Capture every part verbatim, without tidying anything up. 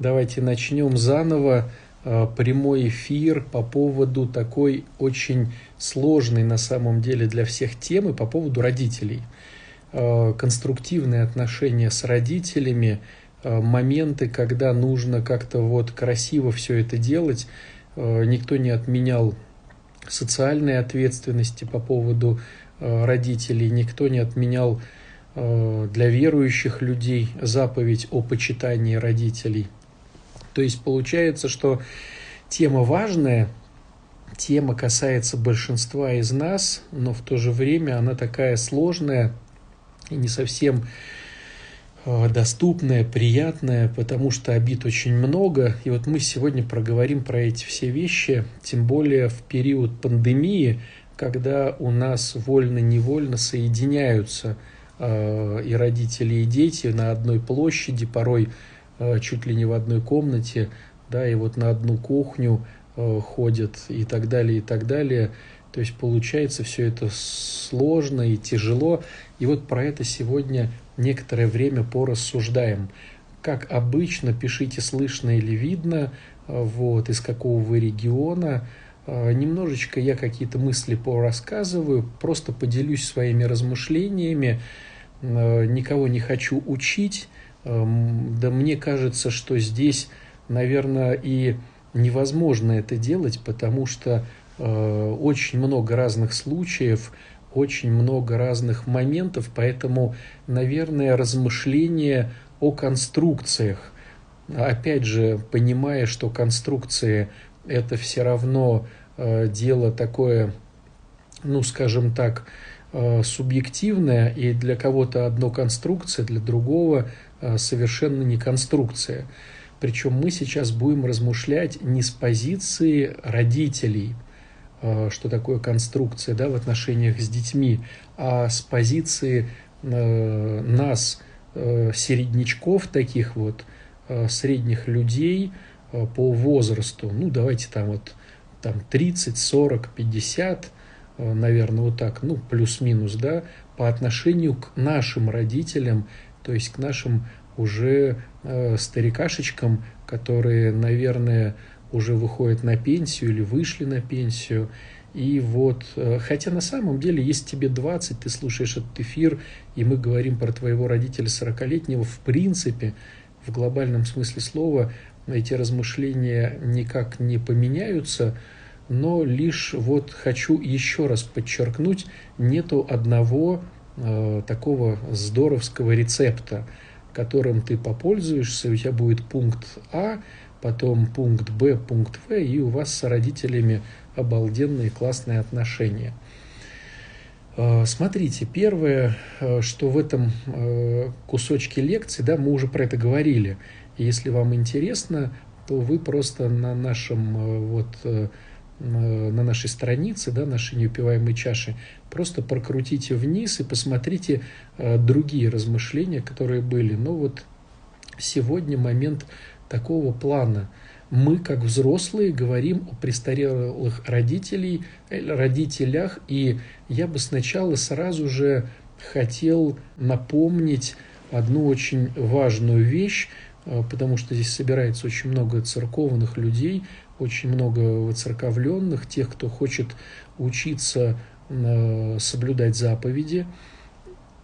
Давайте начнем заново прямой эфир по поводу такой очень сложной на самом деле для всех темы, по поводу родителей. Конструктивные отношения с родителями, моменты, когда нужно как-то вот красиво все это делать. Никто не отменял социальной ответственности по поводу родителей, никто не отменял для верующих людей заповедь о почитании родителей. То есть получается, что тема важная, тема касается большинства из нас, но в то же время она такая сложная и не совсем доступная, приятная, потому что обид очень много. И вот мы сегодня проговорим про эти все вещи, тем более в период пандемии, когда у нас вольно-невольно соединяются и родители, и дети на одной площади, порой чуть ли не в одной комнате, да, и вот на одну кухню ходят и так далее, и так далее. То есть получается все это сложно и тяжело. И вот про это сегодня некоторое время порассуждаем. Как обычно, пишите, слышно или видно, вот, из какого вы региона. Немножечко я какие-то мысли порассказываю, просто поделюсь своими размышлениями. Никого не хочу учить. Да мне кажется, что здесь, наверное, и невозможно это делать, потому что э, очень много разных случаев, очень много разных моментов, поэтому, наверное, размышления о конструкциях. Опять же, понимая, что конструкции – это все равно э, дело такое, ну, скажем так, э, субъективное, и для кого-то одно конструкция, для другого – совершенно не конструкция. Причем мы сейчас будем размышлять не с позиции родителей, что такое конструкция, да, в отношениях с детьми, а с позиции нас, середнячков таких вот, средних людей по возрасту. Ну, давайте там вот там тридцать, сорок, пятьдесят, наверное, вот так, ну, плюс-минус, да, по отношению к нашим родителям, то есть к нашим уже э, старикашечкам, которые, наверное, уже выходят на пенсию или вышли на пенсию. И вот, э, хотя на самом деле, если тебе двадцать, ты слушаешь этот эфир, и мы говорим про твоего родителя сорокалетнего, в принципе, в глобальном смысле слова, эти размышления никак не поменяются, но лишь вот хочу еще раз подчеркнуть, нету одного такого здоровского рецепта, которым ты попользуешься, у тебя будет пункт А, потом пункт Б, пункт В, и у вас с родителями обалденные классные отношения. Смотрите, первое, что в этом кусочке лекции, да, мы уже про это говорили, и если вам интересно, то вы просто на нашем вот... на нашей странице, да, нашей неупиваемой чаши, просто прокрутите вниз и посмотрите э, другие размышления, которые были. Но вот сегодня момент такого плана. Мы, как взрослые, говорим о престарелых родителей, родителях, и я бы сначала сразу же хотел напомнить одну очень важную вещь, э, потому что здесь собирается очень много церковных людей, очень много воцерковленных, тех, кто хочет учиться э, соблюдать заповеди.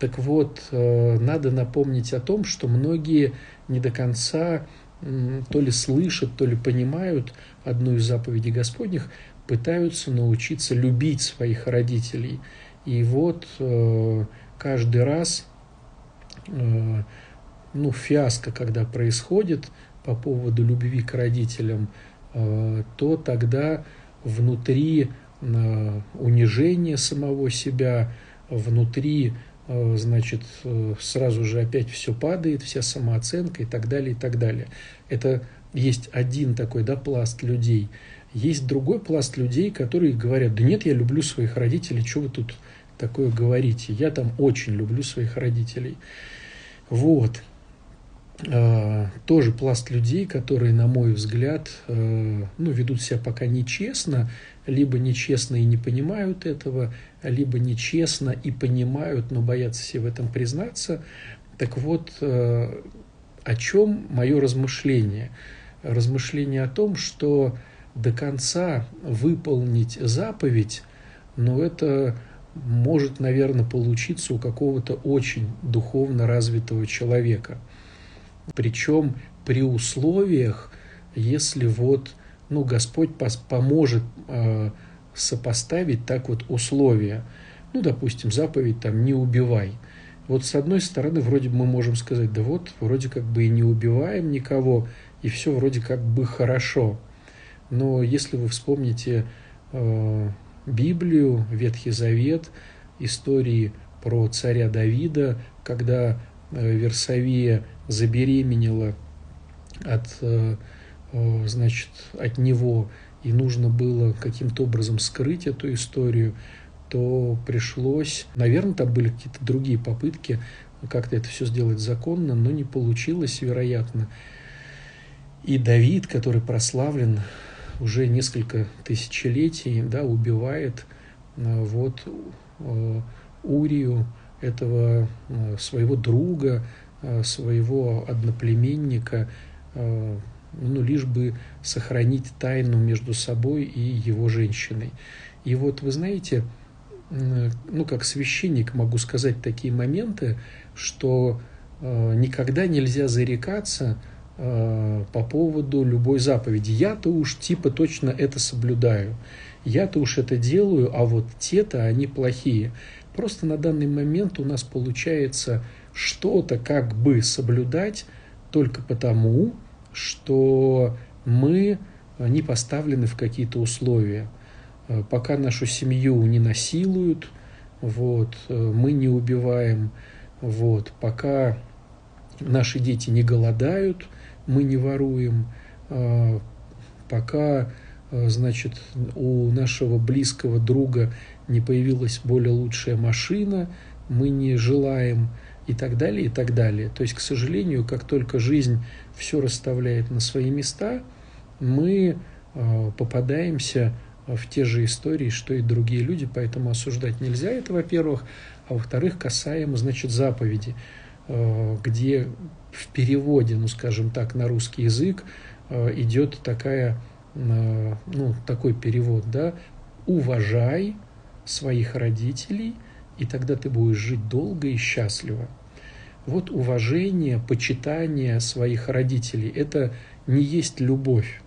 Так вот, э, надо напомнить о том, что многие не до конца э, то ли слышат, то ли понимают одну из заповедей Господних, пытаются научиться любить своих родителей. И вот э, каждый раз э, ну, фиаско, когда происходит по поводу любви к родителям, то тогда внутри унижения самого себя, внутри, значит, сразу же опять все падает, вся самооценка и так далее, и так далее. Это есть один такой, да, пласт людей. Есть другой пласт людей, которые говорят: да нет, я люблю своих родителей, что вы тут такое говорите? Я там очень люблю своих родителей. Вот. Тоже пласт людей, которые, на мой взгляд, ну, ведут себя пока нечестно, либо нечестно и не понимают этого, либо нечестно и понимают, но боятся себе в этом признаться. Так вот, о чем мое размышление? Размышление о том, что до конца выполнить заповедь, но это может, наверное, получиться у какого-то очень духовно развитого человека. Причем при условиях, если вот, ну, Господь поможет э, сопоставить так вот условия. Ну, допустим, заповедь там «не убивай». Вот с одной стороны, вроде бы мы можем сказать, да вот, вроде как бы и не убиваем никого, и все вроде как бы хорошо. Но если вы вспомните э, Библию, Ветхий Завет, истории про царя Давида, когда э, Версавия забеременела от, э, э, значит, от него, и нужно было каким-то образом скрыть эту историю, то пришлось, наверное, там были какие-то другие попытки как-то это все сделать законно, но не получилось, вероятно. И Давид, который прославлен уже несколько тысячелетий, да, убивает вот Урию, этого своего друга, своего одноплеменника, ну, лишь бы сохранить тайну между собой и его женщиной. И вот, вы знаете, ну, как священник могу сказать такие моменты, что никогда нельзя зарекаться по поводу любой заповеди. Я-то уж типа точно это соблюдаю, я-то уж это делаю, а вот те-то они плохие. Просто на данный момент у нас получается что-то как бы соблюдать только потому, что мы не поставлены в какие-то условия. Пока нашу семью не насилуют, вот, мы не убиваем, вот, пока наши дети не голодают, мы не воруем, пока, значит, у нашего близкого друга не появилась более лучшая машина, мы не желаем, и так далее, и так далее. То есть, к сожалению, как только жизнь все расставляет на свои места, мы попадаемся в те же истории, что и другие люди, поэтому осуждать нельзя, это, во-первых, а во-вторых, касаемо, значит, заповеди, где в переводе, ну, скажем так, на русский язык идет такая, ну, такой перевод, да, уважай своих родителей, и тогда ты будешь жить долго и счастливо. Вот уважение, почитание своих родителей – это не есть любовь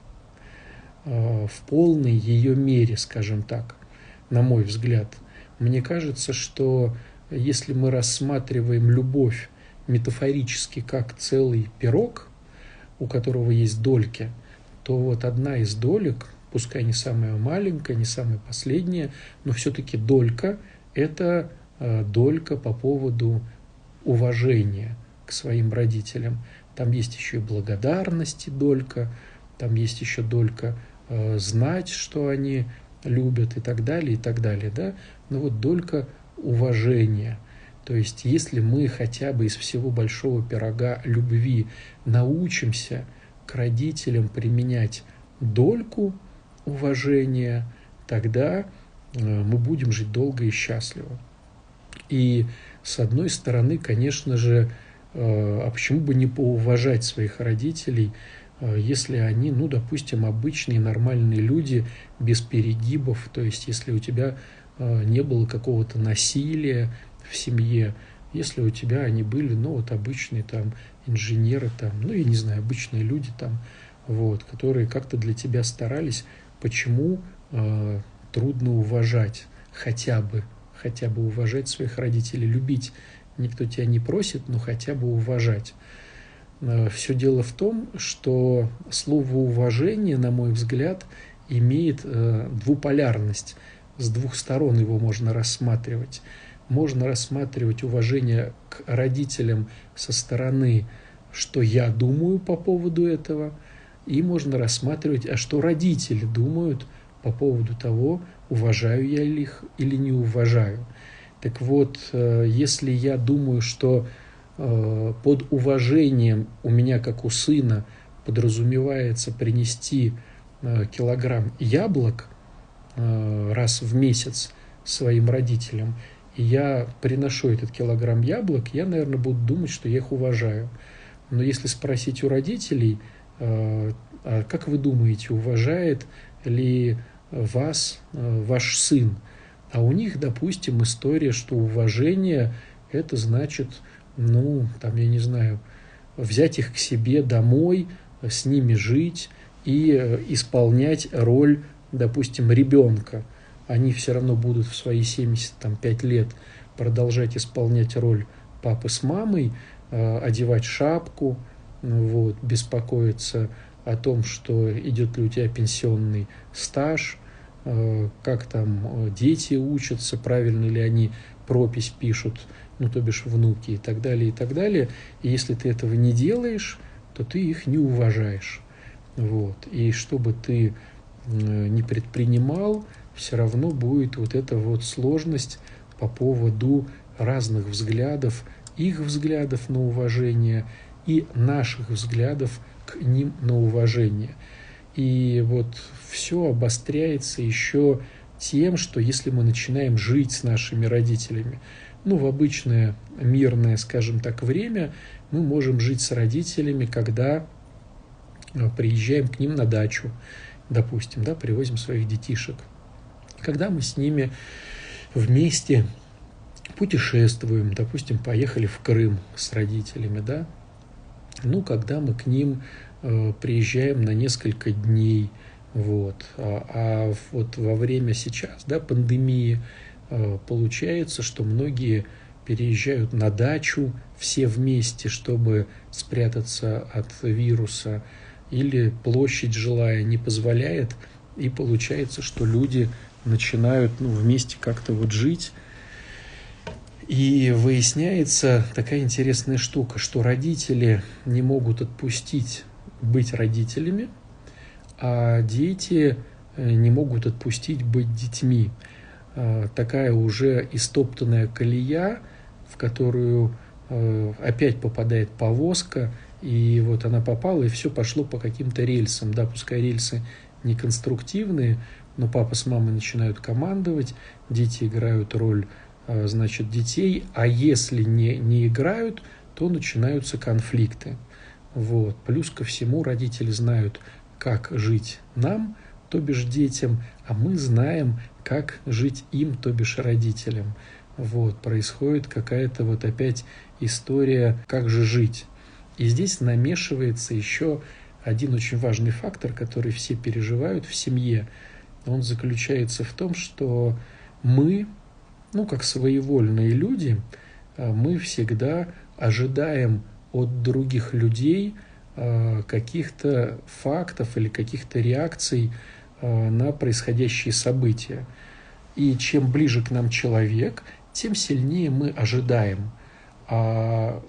в полной ее мере, скажем так, на мой взгляд. Мне кажется, что если мы рассматриваем любовь метафорически как целый пирог, у которого есть дольки, то вот одна из долек, пускай не самая маленькая, не самая последняя, но все-таки долька – это долька по поводу уважения к своим родителям. Там есть еще и благодарности долька, там есть еще долька э, знать, что они любят, и так далее, и так далее, да? Но вот долька уважения. То есть, если мы хотя бы из всего большого пирога любви научимся к родителям применять дольку уважения, тогда э, мы будем жить долго и счастливо. И, с одной стороны, конечно же, э, а почему бы не поуважать своих родителей, если они, ну, допустим, обычные нормальные люди, без перегибов, то есть если у тебя не было какого-то насилия в семье, если у тебя они были, ну, вот обычные там инженеры, там, ну, я не знаю, обычные люди там, вот, которые как-то для тебя старались, почему э, трудно уважать, хотя бы, хотя бы уважать своих родителей, любить никто тебя не просит, но хотя бы уважать. Все дело в том, что слово «уважение», на мой взгляд, имеет двуполярность. С двух сторон его можно рассматривать. Можно рассматривать уважение к родителям со стороны, что я думаю по поводу этого, и можно рассматривать, а что родители думают по поводу того, уважаю я их или не уважаю. Так вот, если я думаю, что под уважением у меня, как у сына, подразумевается принести килограмм яблок раз в месяц своим родителям, и я приношу этот килограмм яблок, я, наверное, буду думать, что я их уважаю. Но если спросить у родителей, а как вы думаете, уважает ли вас ваш сын? А у них, допустим, история, что уважение – это значит, ну, там, я не знаю, взять их к себе домой, с ними жить и исполнять роль, допустим, ребенка. Они все равно будут в свои семьдесят пять лет продолжать исполнять роль папы с мамой, одевать шапку, вот, беспокоиться о том, что идет ли у тебя пенсионный стаж, как там дети учатся, правильно ли они пропись пишут, ну, то бишь внуки и так далее, и так далее. И если ты этого не делаешь, то ты их не уважаешь. Вот. И что бы ты ни предпринимал, все равно будет вот эта вот сложность по поводу разных взглядов, их взглядов на уважение и наших взглядов к ним на уважение. И вот все обостряется еще тем, что если мы начинаем жить с нашими родителями, ну, в обычное мирное, скажем так, время, мы можем жить с родителями, когда приезжаем к ним на дачу, допустим, да, привозим своих детишек, когда мы с ними вместе путешествуем, допустим, поехали в Крым с родителями, да, ну, когда мы к ним э, приезжаем на несколько дней, вот, а, а вот во время сейчас, да, пандемии, э, получается, что многие переезжают на дачу все вместе, чтобы спрятаться от вируса, или площадь жилая не позволяет, и получается, что люди начинают, ну, вместе как-то вот жить. И выясняется такая интересная штука, что родители не могут отпустить быть родителями, а дети не могут отпустить быть детьми. Такая уже истоптанная колея, в которую опять попадает повозка, и вот она попала, и все пошло по каким-то рельсам. Да, пускай рельсы не конструктивные, но папа с мамой начинают командовать, дети играют роль, значит, детей, а если не, не играют, то начинаются конфликты. Вот. Плюс ко всему родители знают, как жить нам, то бишь детям, а мы знаем, как жить им, то бишь родителям. Вот. Происходит какая-то вот опять история, как же жить. И здесь намешивается еще один очень важный фактор, который все переживают в семье. Он заключается в том, что мы, ну, как своевольные люди, мы всегда ожидаем от других людей каких-то фактов или каких-то реакций на происходящие события. И чем ближе к нам человек, тем сильнее мы ожидаем. А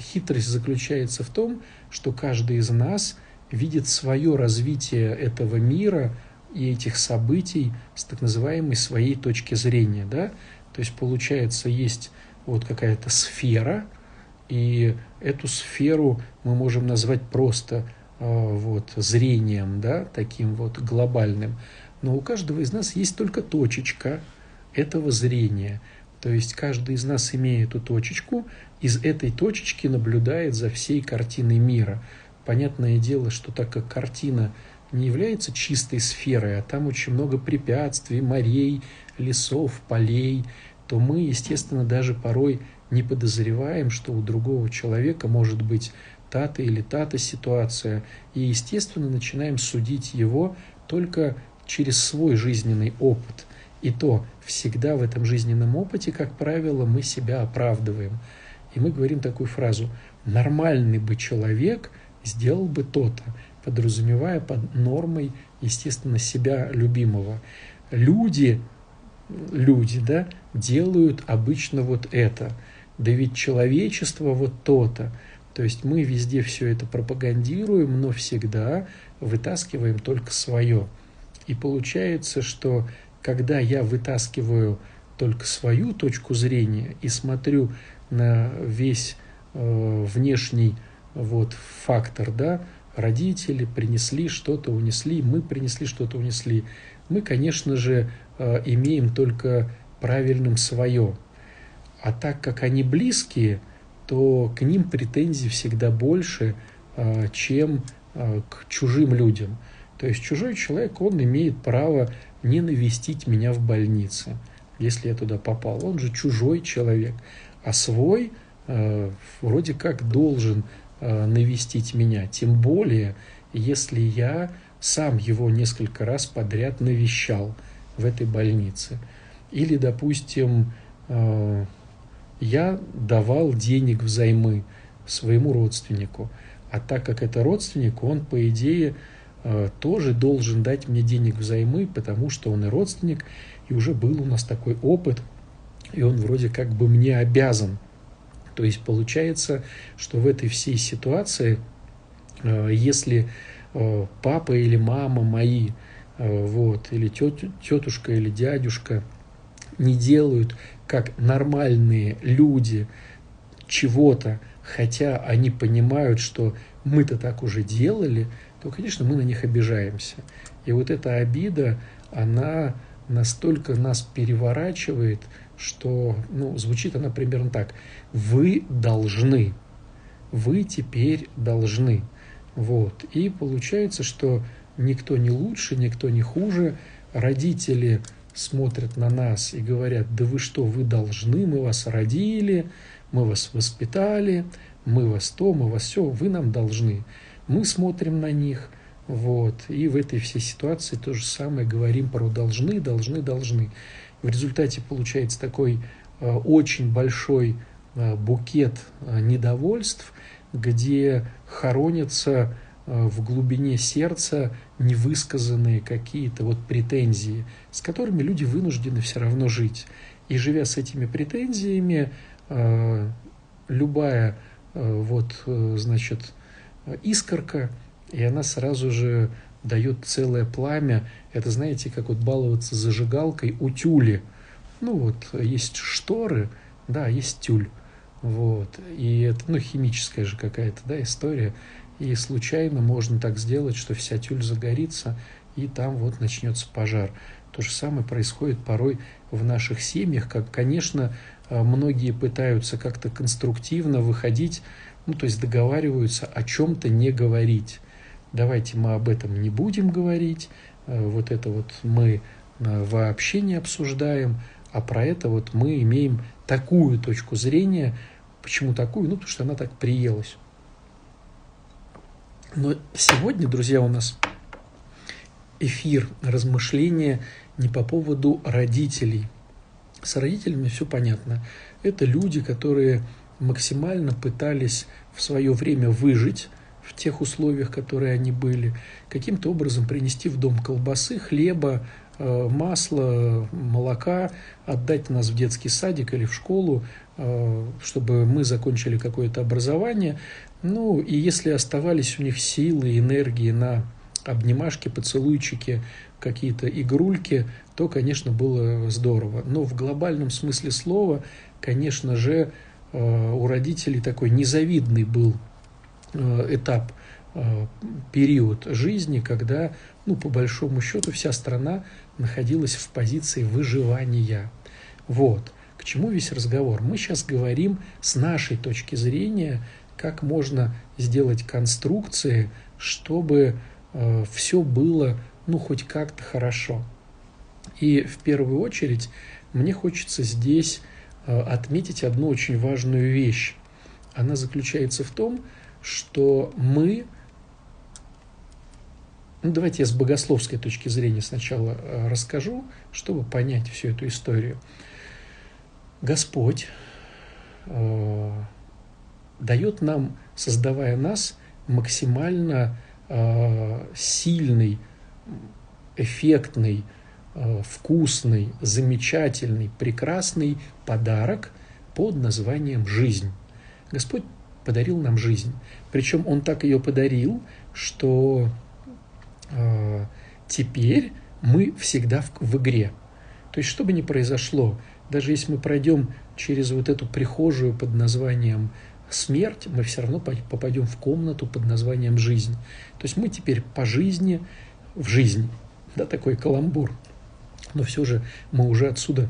хитрость заключается в том, что каждый из нас видит свое развитие этого мира и этих событий с так называемой своей точки зрения, да? То есть, получается, есть вот какая-то сфера, и эту сферу мы можем назвать просто э, вот, зрением, да, таким вот глобальным. Но у каждого из нас есть только точечка этого зрения. То есть, каждый из нас, имея эту точечку, из этой точечки наблюдает за всей картиной мира. Понятное дело, что так как картина не является чистой сферой, а там очень много препятствий, морей, лесов, полей, то мы, естественно, даже порой не подозреваем, что у другого человека может быть та-то или та-то ситуация, и, естественно, начинаем судить его только через свой жизненный опыт. И то всегда в этом жизненном опыте, как правило, мы себя оправдываем. И мы говорим такую фразу: «Нормальный бы человек сделал бы то-то», подразумевая под нормой, естественно, себя любимого. Люди, люди, да, делают обычно вот это. Да ведь человечество вот то-то. То есть мы везде все это пропагандируем, но всегда вытаскиваем только свое. И получается, что когда я вытаскиваю только свою точку зрения и смотрю на весь э, внешний вот, фактор, да, родители принесли что-то, унесли, мы принесли что-то, унесли. Мы, конечно же, имеем только правильным свое. А так как они близкие, то к ним претензий всегда больше, чем к чужим людям. То есть чужой человек, он имеет право не навестить меня в больнице, если я туда попал. Он же чужой человек, а свой вроде как должен навестить меня. Тем более, если я сам его несколько раз подряд навещал в этой больнице. Или, допустим, я давал денег взаймы своему родственнику, а так как это родственник, он, по идее, тоже должен дать мне денег взаймы, потому что он и родственник, и уже был у нас такой опыт, и он вроде как бы мне обязан. То есть получается, что в этой всей ситуации, если папа или мама мои, вот, или тетушка или дядюшка не делают, как нормальные люди, чего-то, хотя они понимают, что мы-то так уже делали, то, конечно, мы на них обижаемся. И вот эта обида, она настолько нас переворачивает, что, ну, звучит она примерно так. Вы должны, вы теперь должны. Вот. И получается, что никто не лучше, никто не хуже. Родители смотрят на нас и говорят: да вы что, вы должны, мы вас родили, мы вас воспитали, мы вас то, мы вас все, вы нам должны. Мы смотрим на них, вот, и в этой всей ситуации то же самое говорим про должны, должны, должны. В результате получается такой э, очень большой э, букет э, недовольств, где хоронятся э, в глубине сердца невысказанные какие-то вот претензии, с которыми люди вынуждены все равно жить. И живя с этими претензиями, э, любая э, вот, э, значит, искорка, и она сразу же дает целое пламя. Это, знаете, как вот баловаться зажигалкой у тюли. Ну вот, есть шторы, да, есть тюль. Вот. И это, ну, химическая же какая-то, да, история. И случайно можно так сделать, что вся тюль загорится, и там вот начнется пожар. То же самое происходит порой в наших семьях, как, конечно, многие пытаются как-то конструктивно выходить, ну, то есть договариваются о чем-то не говорить. Давайте мы об этом не будем говорить, вот это вот мы вообще не обсуждаем, а про это вот мы имеем такую точку зрения. Почему такую? Ну, потому что она так приелась. Но сегодня, друзья, у нас эфир, размышления не по поводу родителей. С родителями все понятно. Это люди, которые максимально пытались в свое время выжить в тех условиях, которые они были, каким-то образом принести в дом колбасы, хлеба, масла, молока, отдать нас в детский садик или в школу, чтобы мы закончили какое-то образование. Ну, и если оставались у них силы, энергии на обнимашки, поцелуйчики, какие-то игрульки, то, конечно, было здорово. Но в глобальном смысле слова, конечно же, у родителей такой незавидный был этап, период жизни, когда, ну, по большому счету, вся страна находилась в позиции выживания. Вот. К чему весь разговор? Мы сейчас говорим с нашей точки зрения, как можно сделать конструкции, чтобы э, все было, ну, хоть как-то хорошо. И в первую очередь мне хочется здесь отметить одну очень важную вещь. Она заключается в том, что мы, ну, давайте я с богословской точки зрения сначала расскажу, чтобы понять всю эту историю. Господь э, дает нам, создавая нас, максимально э, сильный, эффектный, вкусный, замечательный, прекрасный подарок под названием «Жизнь». Господь подарил нам жизнь. Причем Он так ее подарил, что э, теперь мы всегда в, в игре. То есть, что бы ни произошло, даже если мы пройдем через вот эту прихожую под названием «Смерть», мы все равно попадем в комнату под названием «Жизнь». То есть мы теперь по жизни в жизнь. Да, такой каламбур. Но все же мы уже отсюда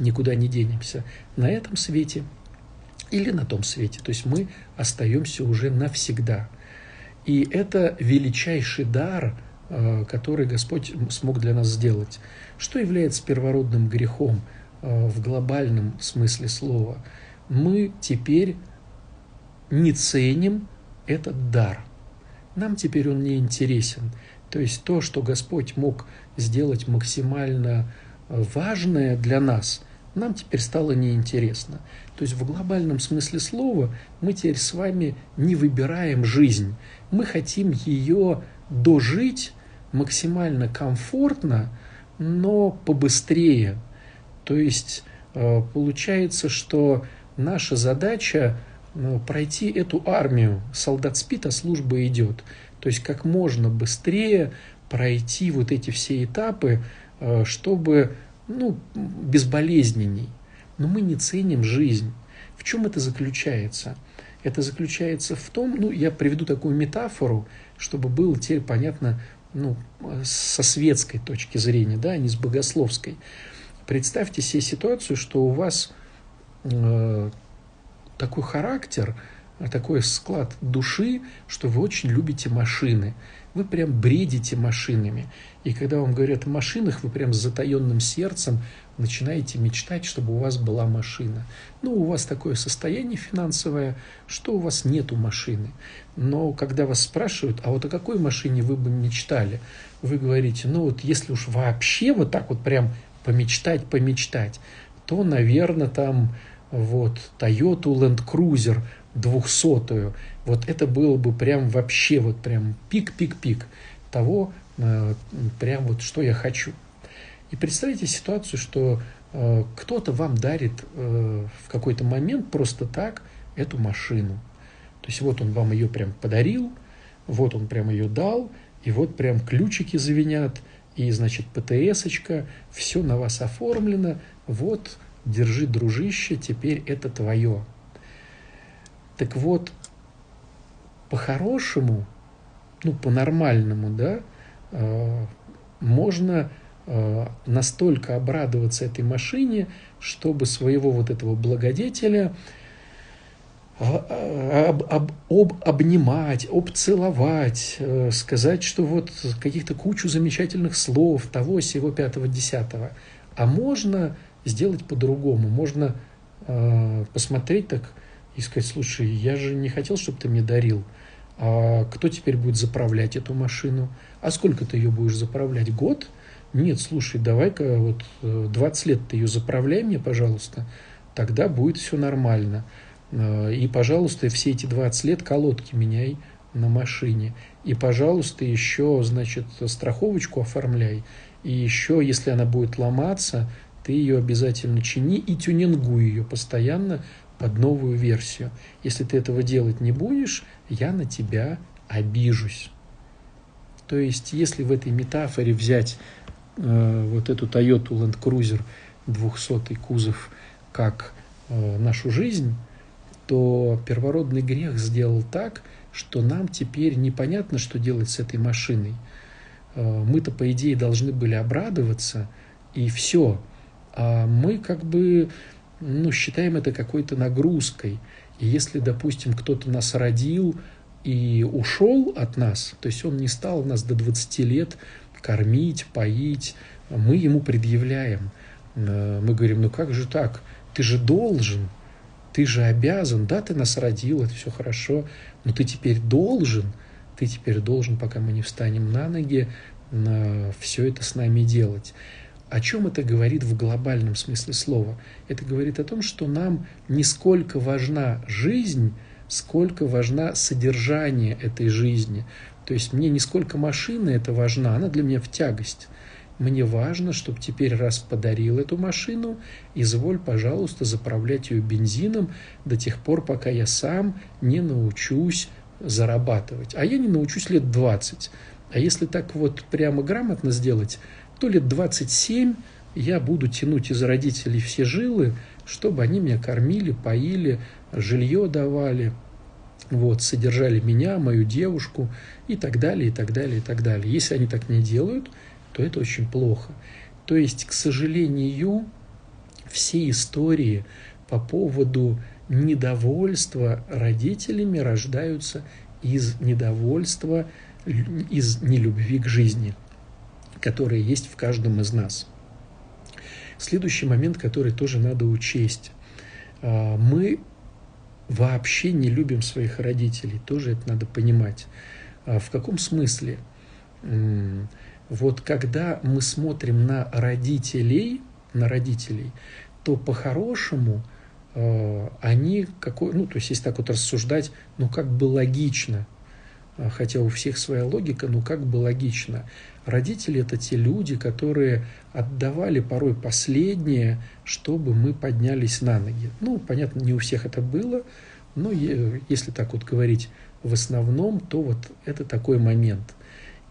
никуда не денемся. На этом свете или на том свете. То есть мы остаемся уже навсегда. И это величайший дар, который Господь смог для нас сделать. Что является первородным грехом в глобальном смысле слова? Мы теперь не ценим этот дар. Нам теперь он не интересен. То есть то, что Господь мог сделать максимально важное для нас, нам теперь стало неинтересно. То есть в глобальном смысле слова мы теперь с вами не выбираем жизнь. Мы хотим ее дожить максимально комфортно, но побыстрее. То есть получается, что наша задача пройти эту армию. Солдат спит, а служба идет. То есть как можно быстрее пройти вот эти все этапы, чтобы, ну, безболезненней. Но мы не ценим жизнь. В чем это заключается? Это заключается в том, ну, я приведу такую метафору, чтобы было теперь понятно, ну, со светской точки зрения, да, а не с богословской. Представьте себе ситуацию, что у вас э, такой характер, такой склад души, что вы очень любите машины. Вы прям бредите машинами. И когда вам говорят о машинах, вы прям с затаенным сердцем начинаете мечтать, чтобы у вас была машина. Ну, у вас такое состояние финансовое, что у вас нету машины. Но когда вас спрашивают, а вот о какой машине вы бы мечтали, вы говорите, ну вот если уж вообще вот так вот прям помечтать, помечтать, то, наверное, там вот Toyota Land Cruiser двухсотую, вот это было бы прям вообще вот прям пик-пик-пик того, э, прям вот что я хочу. И представьте ситуацию, что э, кто-то вам дарит э, в какой-то момент просто так эту машину. То есть вот он вам ее прям подарил, вот он прям ее дал, и вот прям ключики звенят, и, значит, ПТСочка, все на вас оформлено, вот, держи, дружище, теперь это твое. Так вот, по-хорошему, ну, по-нормальному, да, э, можно э, настолько обрадоваться этой машине, чтобы своего вот этого благодетеля об, об, об, обнимать, обцеловать, э, сказать, что вот каких-то кучу замечательных слов, того, сего, пятого, десятого. А можно сделать по-другому, можно э, посмотреть так, и сказать, слушай, я же не хотел, чтобы ты мне дарил. А кто теперь будет заправлять эту машину? А сколько ты ее будешь заправлять? Год? Нет, слушай, давай-ка вот двадцать лет ты ее заправляй мне, пожалуйста. Тогда будет все нормально. И, пожалуйста, все эти двадцать лет колодки меняй на машине. И, пожалуйста, еще, значит, страховочку оформляй. И еще, если она будет ломаться, ты ее обязательно чини и тюнингуй ее постоянно, под новую версию. Если ты этого делать не будешь, я на тебя обижусь. То есть, если в этой метафоре взять э, вот эту Toyota Land Cruiser двухсотый кузов как э, нашу жизнь, то первородный грех сделал так, что нам теперь непонятно, что делать с этой машиной. Э, мы-то, по идее, должны были обрадоваться, и все. А мы как бы... ну, считаем это какой-то нагрузкой. И если, допустим, кто-то нас родил и ушел от нас, то есть он не стал нас до двадцати лет кормить, поить, мы ему предъявляем. Мы говорим, ну как же так? Ты же должен, ты же обязан. Да, ты нас родил, это все хорошо, но ты теперь должен, ты теперь должен, пока мы не встанем на ноги, все это с нами делать. О чем это говорит в глобальном смысле слова? Это говорит о том, что нам не сколько важна жизнь, сколько важно содержание этой жизни. То есть мне не сколько машина эта важна, она для меня в тягость. Мне важно, чтобы теперь, раз подарил эту машину, изволь, пожалуйста, заправлять ее бензином до тех пор, пока я сам не научусь зарабатывать. А я не научусь лет двадцать. А если так вот прямо грамотно сделать, то лет двадцать семь я буду тянуть из родителей все жилы, чтобы они меня кормили, поили, жилье давали, вот, содержали меня, мою девушку и так далее, и так далее, и так далее. Если они так не делают, то это очень плохо. То есть, к сожалению, все истории по поводу недовольство родителями рождаются из недовольства, из нелюбви к жизни, которая есть в каждом из нас. Следующий момент, который тоже надо учесть. Мы вообще не любим своих родителей, тоже это надо понимать. В каком смысле? Вот когда мы смотрим на родителей, на родителей, то по-хорошему они, какой, ну, то есть если так вот рассуждать, ну, как бы логично, хотя у всех своя логика, но как бы логично. Родители – это те люди, которые отдавали порой последнее, чтобы мы поднялись на ноги. Ну, понятно, не у всех это было, но если так вот говорить в основном, то вот это такой момент.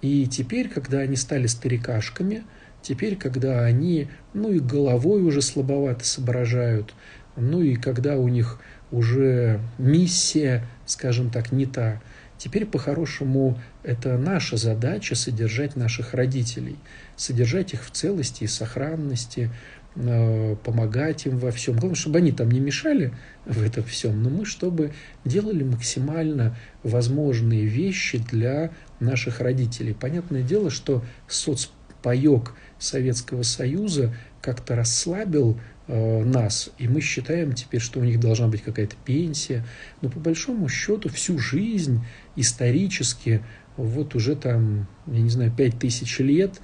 И теперь, когда они стали старикашками, теперь, когда они, ну, и головой уже слабовато соображают, ну, и когда у них уже миссия, скажем так, не та, теперь, по-хорошему, это наша задача содержать наших родителей, содержать их в целости и сохранности, помогать им во всем. Главное, чтобы они там не мешали в этом всем, но мы, чтобы делали максимально возможные вещи для наших родителей. Понятное дело, что соцпаёк Советского Союза как-то расслабил э, нас, и мы считаем теперь, что у них должна быть какая-то пенсия, но по большому счету всю жизнь исторически, вот уже там, я не знаю, пять тысяч лет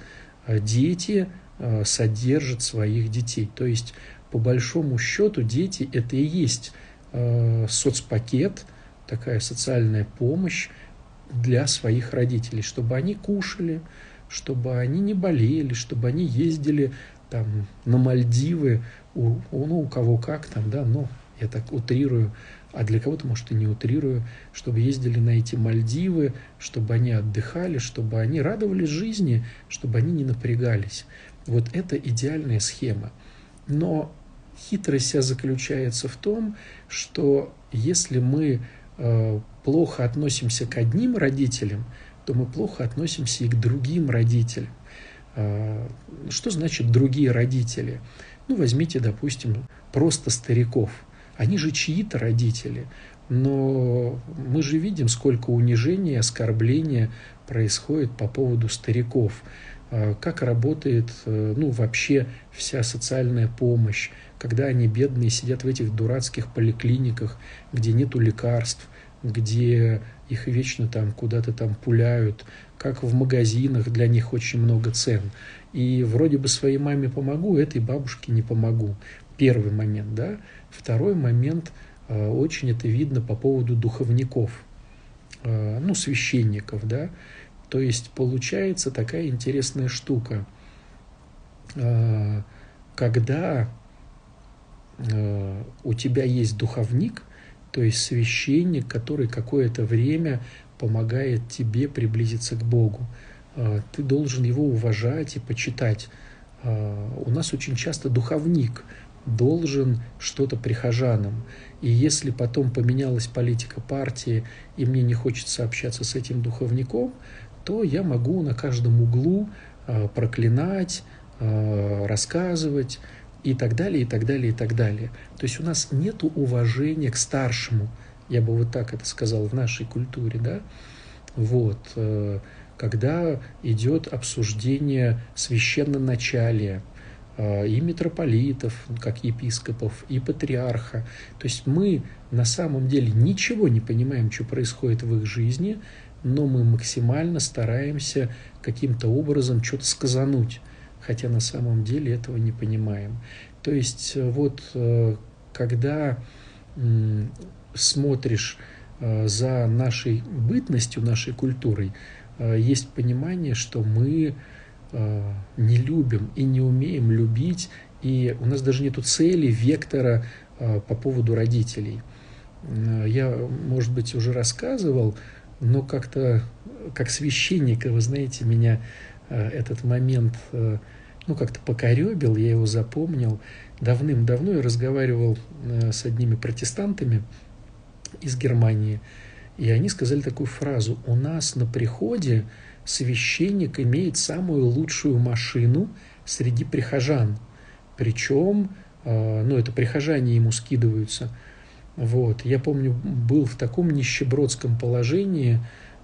э, дети э, содержат своих детей. То есть по большому счету дети – это и есть э, соцпакет, такая социальная помощь для своих родителей, чтобы они кушали, чтобы они не болели, чтобы они ездили там на Мальдивы, у, ну, у кого как там, да, но я так утрирую, а для кого-то, может, и не утрирую, чтобы ездили на эти Мальдивы, чтобы они отдыхали, чтобы они радовались жизни, чтобы они не напрягались. Вот это идеальная схема. Но хитрость вся заключается в том, что если мы э, плохо относимся к одним родителям, то мы плохо относимся и к другим родителям. Что значит другие родители? Ну, возьмите, допустим, просто стариков. Они же чьи-то родители. Но мы же видим, сколько унижения и оскорбления происходит по поводу стариков. Как работает, ну, вообще вся социальная помощь, когда они бедные сидят в этих дурацких поликлиниках, где нету лекарств, где их вечно там куда-то там пуляют, как в магазинах для них очень много цен. И вроде бы своей маме помогу, этой бабушке не помогу. Первый момент, да. Второй момент, очень это видно по поводу духовников, ну, священников, да. То есть получается такая интересная штука. Когда у тебя есть духовник, то есть священник, который какое-то время помогает тебе приблизиться к Богу. Ты должен его уважать и почитать. У нас очень часто духовник должен что-то прихожанам. И если потом поменялась политика партии, и мне не хочется общаться с этим духовником, то я могу на каждом углу проклинать, рассказывать, и так далее, и так далее, и так далее. То есть у нас нет уважения к старшему, я бы вот так это сказал, в нашей культуре, да, вот, когда идет обсуждение священноначалия и митрополитов, как епископов, и патриарха, то есть мы на самом деле ничего не понимаем, что происходит в их жизни, но мы максимально стараемся каким-то образом что-то сказануть, хотя на самом деле этого не понимаем. То есть вот когда смотришь за нашей бытностью, нашей культурой, есть понимание, что мы не любим и не умеем любить, и у нас даже нету цели, вектора по поводу родителей. Я, может быть, уже рассказывал, но как-то, как священника, вы знаете, меня этот момент, ну, как-то покорёбил, я его запомнил. Давным-давно я разговаривал с одними протестантами из Германии, и они сказали такую фразу: «У нас на приходе священник имеет самую лучшую машину среди прихожан». Причем, ну, это прихожане ему скидываются, Вот. Я помню, был в таком нищебродском положении,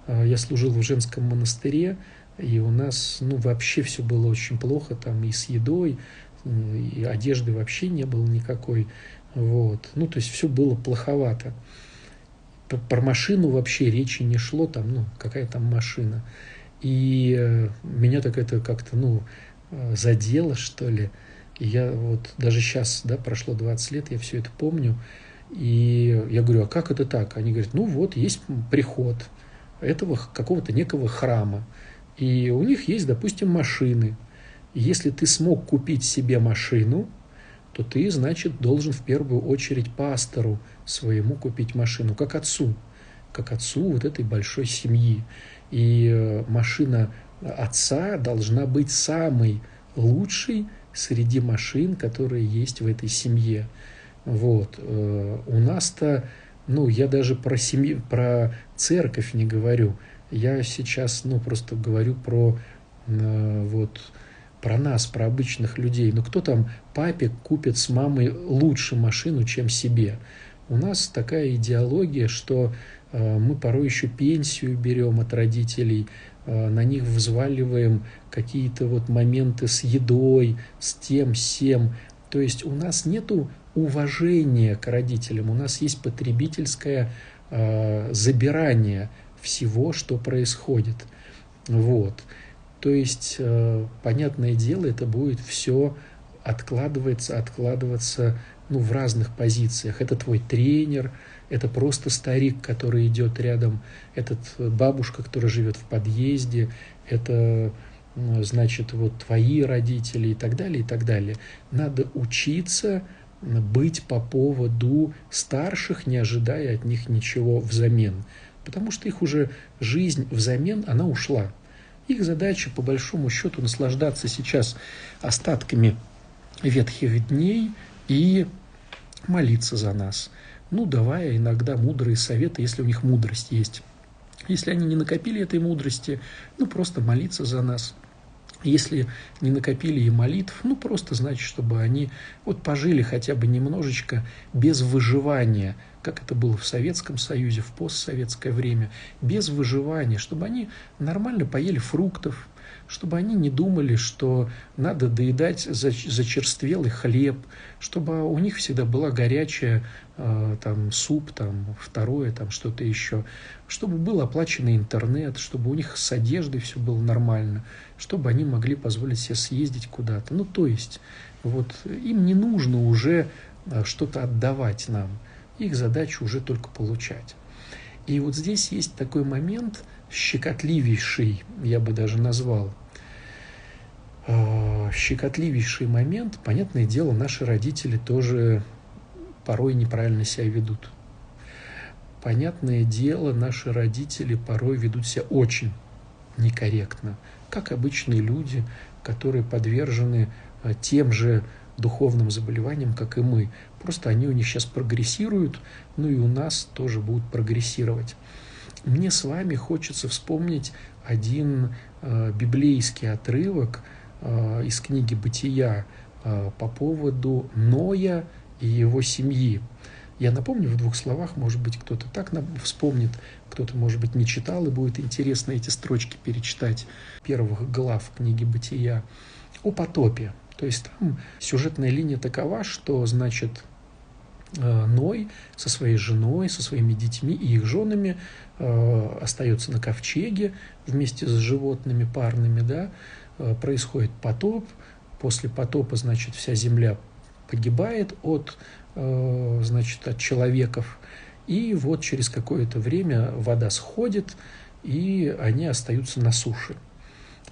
я служил в женском монастыре, и у нас, ну, вообще все было очень плохо, там и с едой, и одежды вообще не было никакой, вот, ну, то есть все было плоховато. Про машину вообще речи не шло, там, ну, какая там машина. И меня так это как-то, ну, задело, что ли. И я вот даже сейчас, да, прошло двадцать лет, я все это помню. И я говорю, а как это так? Они говорят, ну вот, есть приход этого какого-то некого храма. И у них есть, допустим, машины. И если ты смог купить себе машину, то ты, значит, должен в первую очередь пастору своему купить машину, как отцу, как отцу вот этой большой семьи. И машина отца должна быть самой лучшей среди машин, которые есть в этой семье. Вот. У нас-то, ну, я даже про семью, про церковь не говорю. Я сейчас, ну, просто говорю про, вот, про нас, про обычных людей. Ну, кто там папе купит с мамой лучше машину, чем себе? У нас такая идеология, что мы порой еще пенсию берем от родителей, на них взваливаем какие-то вот моменты с едой, с тем, с сем. То есть у нас нету уважения к родителям, у нас есть потребительское э, забирание всего, что происходит. Вот. То есть, э, понятное дело, это будет все откладываться, откладываться, ну, в разных позициях. Это твой тренер, это просто старик, который идет рядом, это бабушка, которая живет в подъезде, это, значит, вот твои родители и так далее, и так далее. Надо учиться быть по поводу старших, не ожидая от них ничего взамен, потому что их уже жизнь взамен, она ушла. Их задача, по большому счету, наслаждаться сейчас остатками ветхих дней и молиться за нас, ну, давая иногда мудрые советы, если у них мудрость есть. Если они не накопили этой мудрости, ну, просто молиться за нас. Если не накопили и молитв, ну, просто, значит, чтобы они вот пожили хотя бы немножечко без выживания, как это было в Советском Союзе, в постсоветское время, без выживания, чтобы они нормально поели фруктов, чтобы они не думали, что надо доедать зачерствелый хлеб, чтобы у них всегда была горячая, там, суп, там, второе, там, что-то еще, чтобы был оплаченный интернет, чтобы у них с одеждой все было нормально, чтобы они могли позволить себе съездить куда-то. Ну, то есть, вот, им не нужно уже что-то отдавать нам, их задача уже только получать. И вот здесь есть такой момент, щекотливейший, я бы даже назвал, щекотливейший момент. Понятное дело, наши родители тоже порой неправильно себя ведут. Понятное дело, наши родители порой ведут себя очень некорректно, как обычные люди, которые подвержены тем же духовным заболеваниям, как и мы. Просто они у них сейчас прогрессируют, ну и у нас тоже будут прогрессировать. Мне с вами хочется вспомнить один э, библейский отрывок э, из книги «Бытия» э, по поводу Ноя и его семьи. Я напомню в двух словах, может быть, кто-то так вспомнит, кто-то, может быть, не читал, и будет интересно эти строчки перечитать первых глав книги «Бытия» о потопе. То есть там сюжетная линия такова, что, значит, Ной со своей женой, со своими детьми и их женами э, остается на ковчеге вместе с животными парными, да, э, происходит потоп, после потопа, значит, вся земля погибает от, э, значит, от человеков, и вот через какое-то время вода сходит, и они остаются на суше.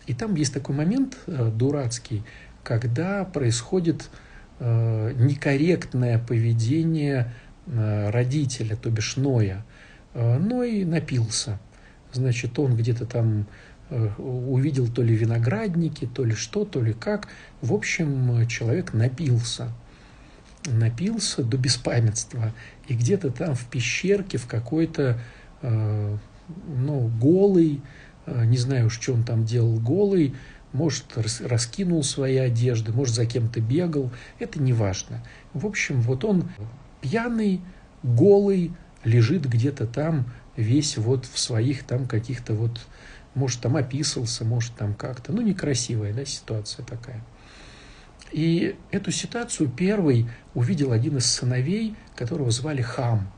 И там есть такой момент э, дурацкий, когда происходит э, некорректное поведение э, родителя, то бишь Ноя. Э, Ной напился. Значит, он где-то там э, увидел то ли виноградники, то ли что, то ли как. В общем, человек напился. Напился до беспамятства. И где-то там в пещерке, в какой-то, э, ну, голый, э, не знаю уж, что он там делал, голый, может, раскинул свои одежды, может, за кем-то бегал, это не важно. В общем, вот он пьяный, голый, лежит где-то там, весь вот в своих там каких-то вот, может, там описался, может, там как-то, ну, некрасивая, да, ситуация такая. И эту ситуацию первый увидел один из сыновей, которого звали Хам.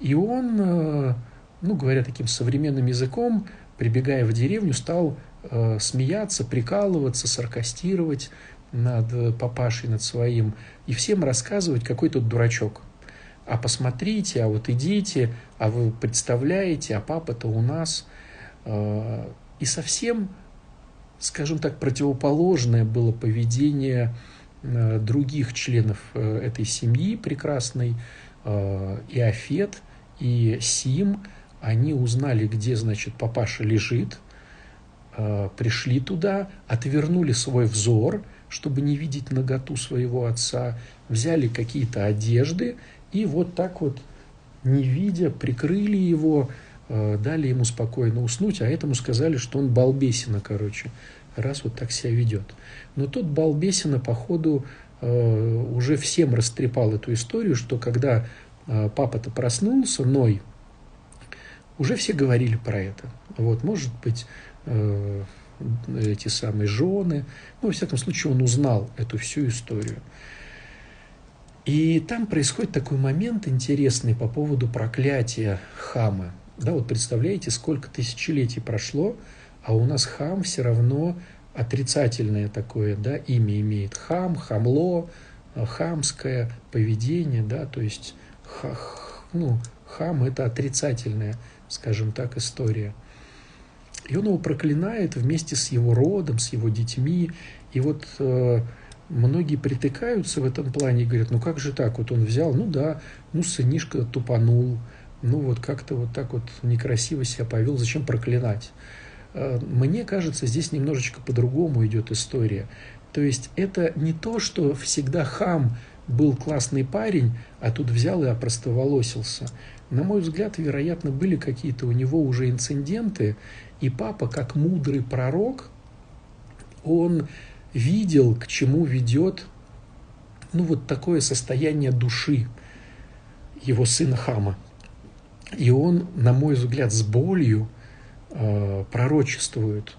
И он, ну, говоря таким современным языком, прибегая в деревню, стал э, смеяться, прикалываться, саркастировать над папашей, над своим, и всем рассказывать, какой тут дурачок. А посмотрите, а вот идите, а вы представляете, а папа-то у нас. Э, и совсем, скажем так, противоположное было поведение э, других членов э, этой семьи прекрасной, э, и Иофет, и Сим. Они узнали, где, значит, папаша лежит, пришли туда, отвернули свой взор, чтобы не видеть наготу своего отца, взяли какие-то одежды и вот так вот, не видя, прикрыли его, дали ему спокойно уснуть, а этому сказали, что он балбесина, короче, раз вот так себя ведет. Но тот балбесина, походу, уже всем растрепал эту историю, что когда папа-то проснулся, Ной, уже все говорили про это. Вот, может быть, э, эти самые жены. Ну, во всяком случае, он узнал эту всю историю. И там происходит такой момент интересный по поводу проклятия Хама. Да, вот представляете, сколько тысячелетий прошло, а у нас Хам все равно отрицательное такое, да, имя имеет. Хам, хамло, хамское поведение, да, то есть, ха, ну, Хам – это отрицательное, скажем так, история. И он его проклинает вместе с его родом, с его детьми. И вот э, многие притыкаются в этом плане и говорят, ну как же так, вот он взял, ну да, ну сынишка тупанул, ну вот как-то вот так вот некрасиво себя повел, зачем проклинать? Э, мне кажется, здесь немножечко по-другому идет история. То есть это не то, что всегда Хам был классный парень, а тут взял и опростоволосился. На мой взгляд, вероятно, были какие-то у него уже инциденты, и папа, как мудрый пророк, он видел, к чему ведет, ну, вот такое состояние души его сына Хама. И он, на мой взгляд, с болью э, пророчествует,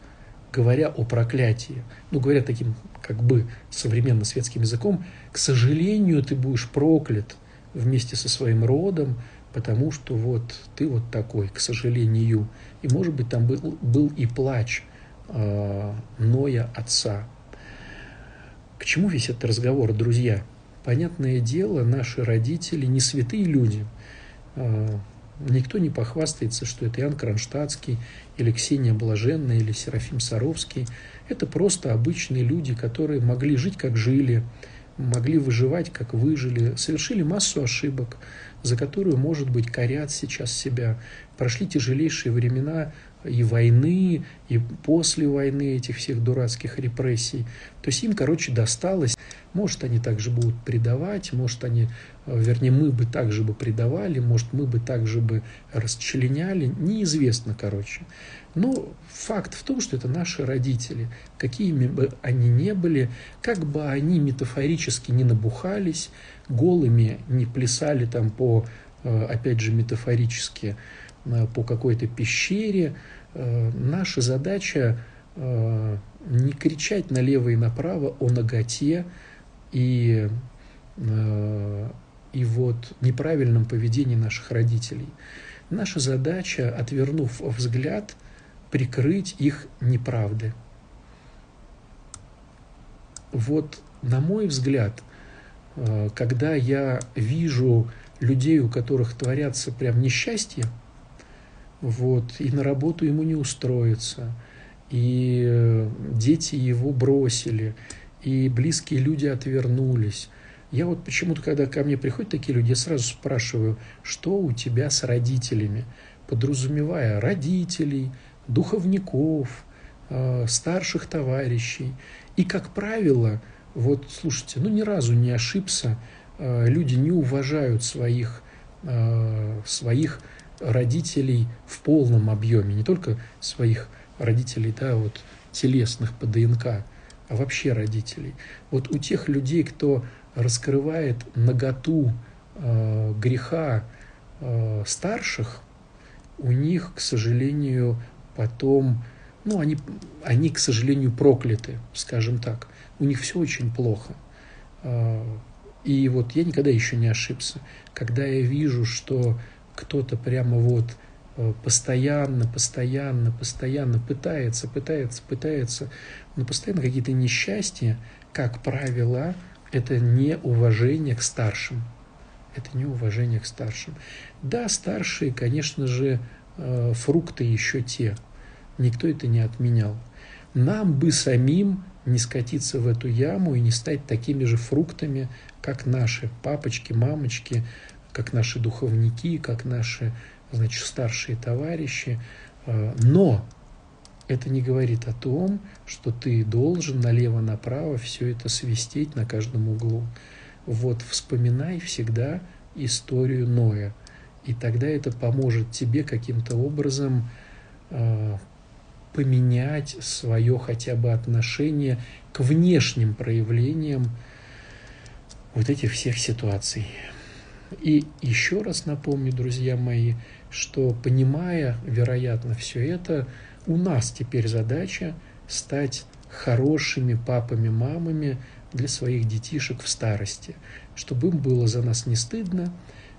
говоря о проклятии, ну, говоря таким, как бы, современно светским языком, к сожалению, ты будешь проклят вместе со своим родом, потому что вот ты вот такой, к сожалению. И, может быть, там был, был и плач э, Ноя отца. К чему весь этот разговор, друзья? Понятное дело, наши родители не святые люди. Э, никто не похвастается, что это Иоанн Кронштадтский, или Ксения Блаженная, или Серафим Саровский. Это просто обычные люди, которые могли жить, как жили, могли выживать, как выжили, совершили массу ошибок, за которую, может быть, корят сейчас себя, прошли тяжелейшие времена и войны, и после войны этих всех дурацких репрессий. То есть им, короче, досталось. Может, они также будут предавать, может, они, вернее, мы бы также бы предавали, может, мы бы также бы расчленяли, неизвестно, короче. Но факт в том, что это наши родители, какими бы они ни были, как бы они метафорически не набухались, голыми не плясали там по, опять же, метафорически, по какой-то пещере, наша задача не кричать налево и направо о наготе и, и вот неправильном поведении наших родителей. Наша задача, отвернув взгляд, прикрыть их неправды. Вот, на мой взгляд, когда я вижу людей, у которых творятся прям несчастья, вот, и на работу ему не устроиться, и дети его бросили, и близкие люди отвернулись. Я вот почему-то, когда ко мне приходят такие люди, я сразу спрашиваю, что у тебя с родителями, подразумевая родителей, духовников, старших товарищей. И, как правило, вот, слушайте, ну ни разу не ошибся, люди не уважают своих, своих родителей в полном объеме, не только своих родителей, да, вот, телесных по ДНК, а вообще родителей. Вот у тех людей, кто раскрывает наготу э, греха э, старших, у них, к сожалению, потом, ну, они, они, к сожалению, прокляты, скажем так. У них все очень плохо. И вот я никогда еще не ошибся. Когда я вижу, что кто-то прямо вот постоянно, постоянно, постоянно пытается, пытается, пытается, но постоянно какие-то несчастья, как правило, это неуважение к старшим. Это неуважение к старшим. Да, старшие, конечно же, фрукты еще те. Никто это не отменял. Нам бы самим не скатиться в эту яму и не стать такими же фруктами, как наши папочки, мамочки, как наши духовники, как наши, значит, старшие товарищи. Но это не говорит о том, что ты должен налево-направо все это свистеть на каждом углу. Вот вспоминай всегда историю Ноя, и тогда это поможет тебе каким-то образом э, поменять свое хотя бы отношение к внешним проявлениям вот этих всех ситуаций. И еще раз напомню, друзья мои, что, понимая, вероятно, все это, у нас теперь задача стать хорошими папами, мамами для своих детишек в старости, чтобы им было за нас не стыдно,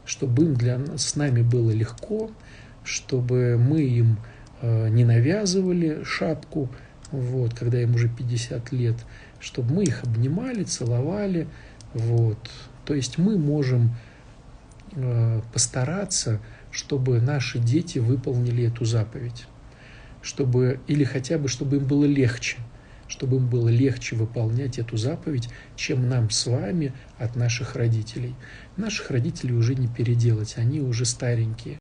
чтобы им для нас, с нами было легко, чтобы мы им э, не навязывали шапку, вот, когда им уже пятьдесят лет, чтобы мы их обнимали, целовали. Вот. То есть мы можем э, постараться, чтобы наши дети выполнили эту заповедь, чтобы, или хотя бы, чтобы им было легче, чтобы им было легче выполнять эту заповедь, чем нам с вами от наших родителей. Наших родителей уже не переделать, они уже старенькие.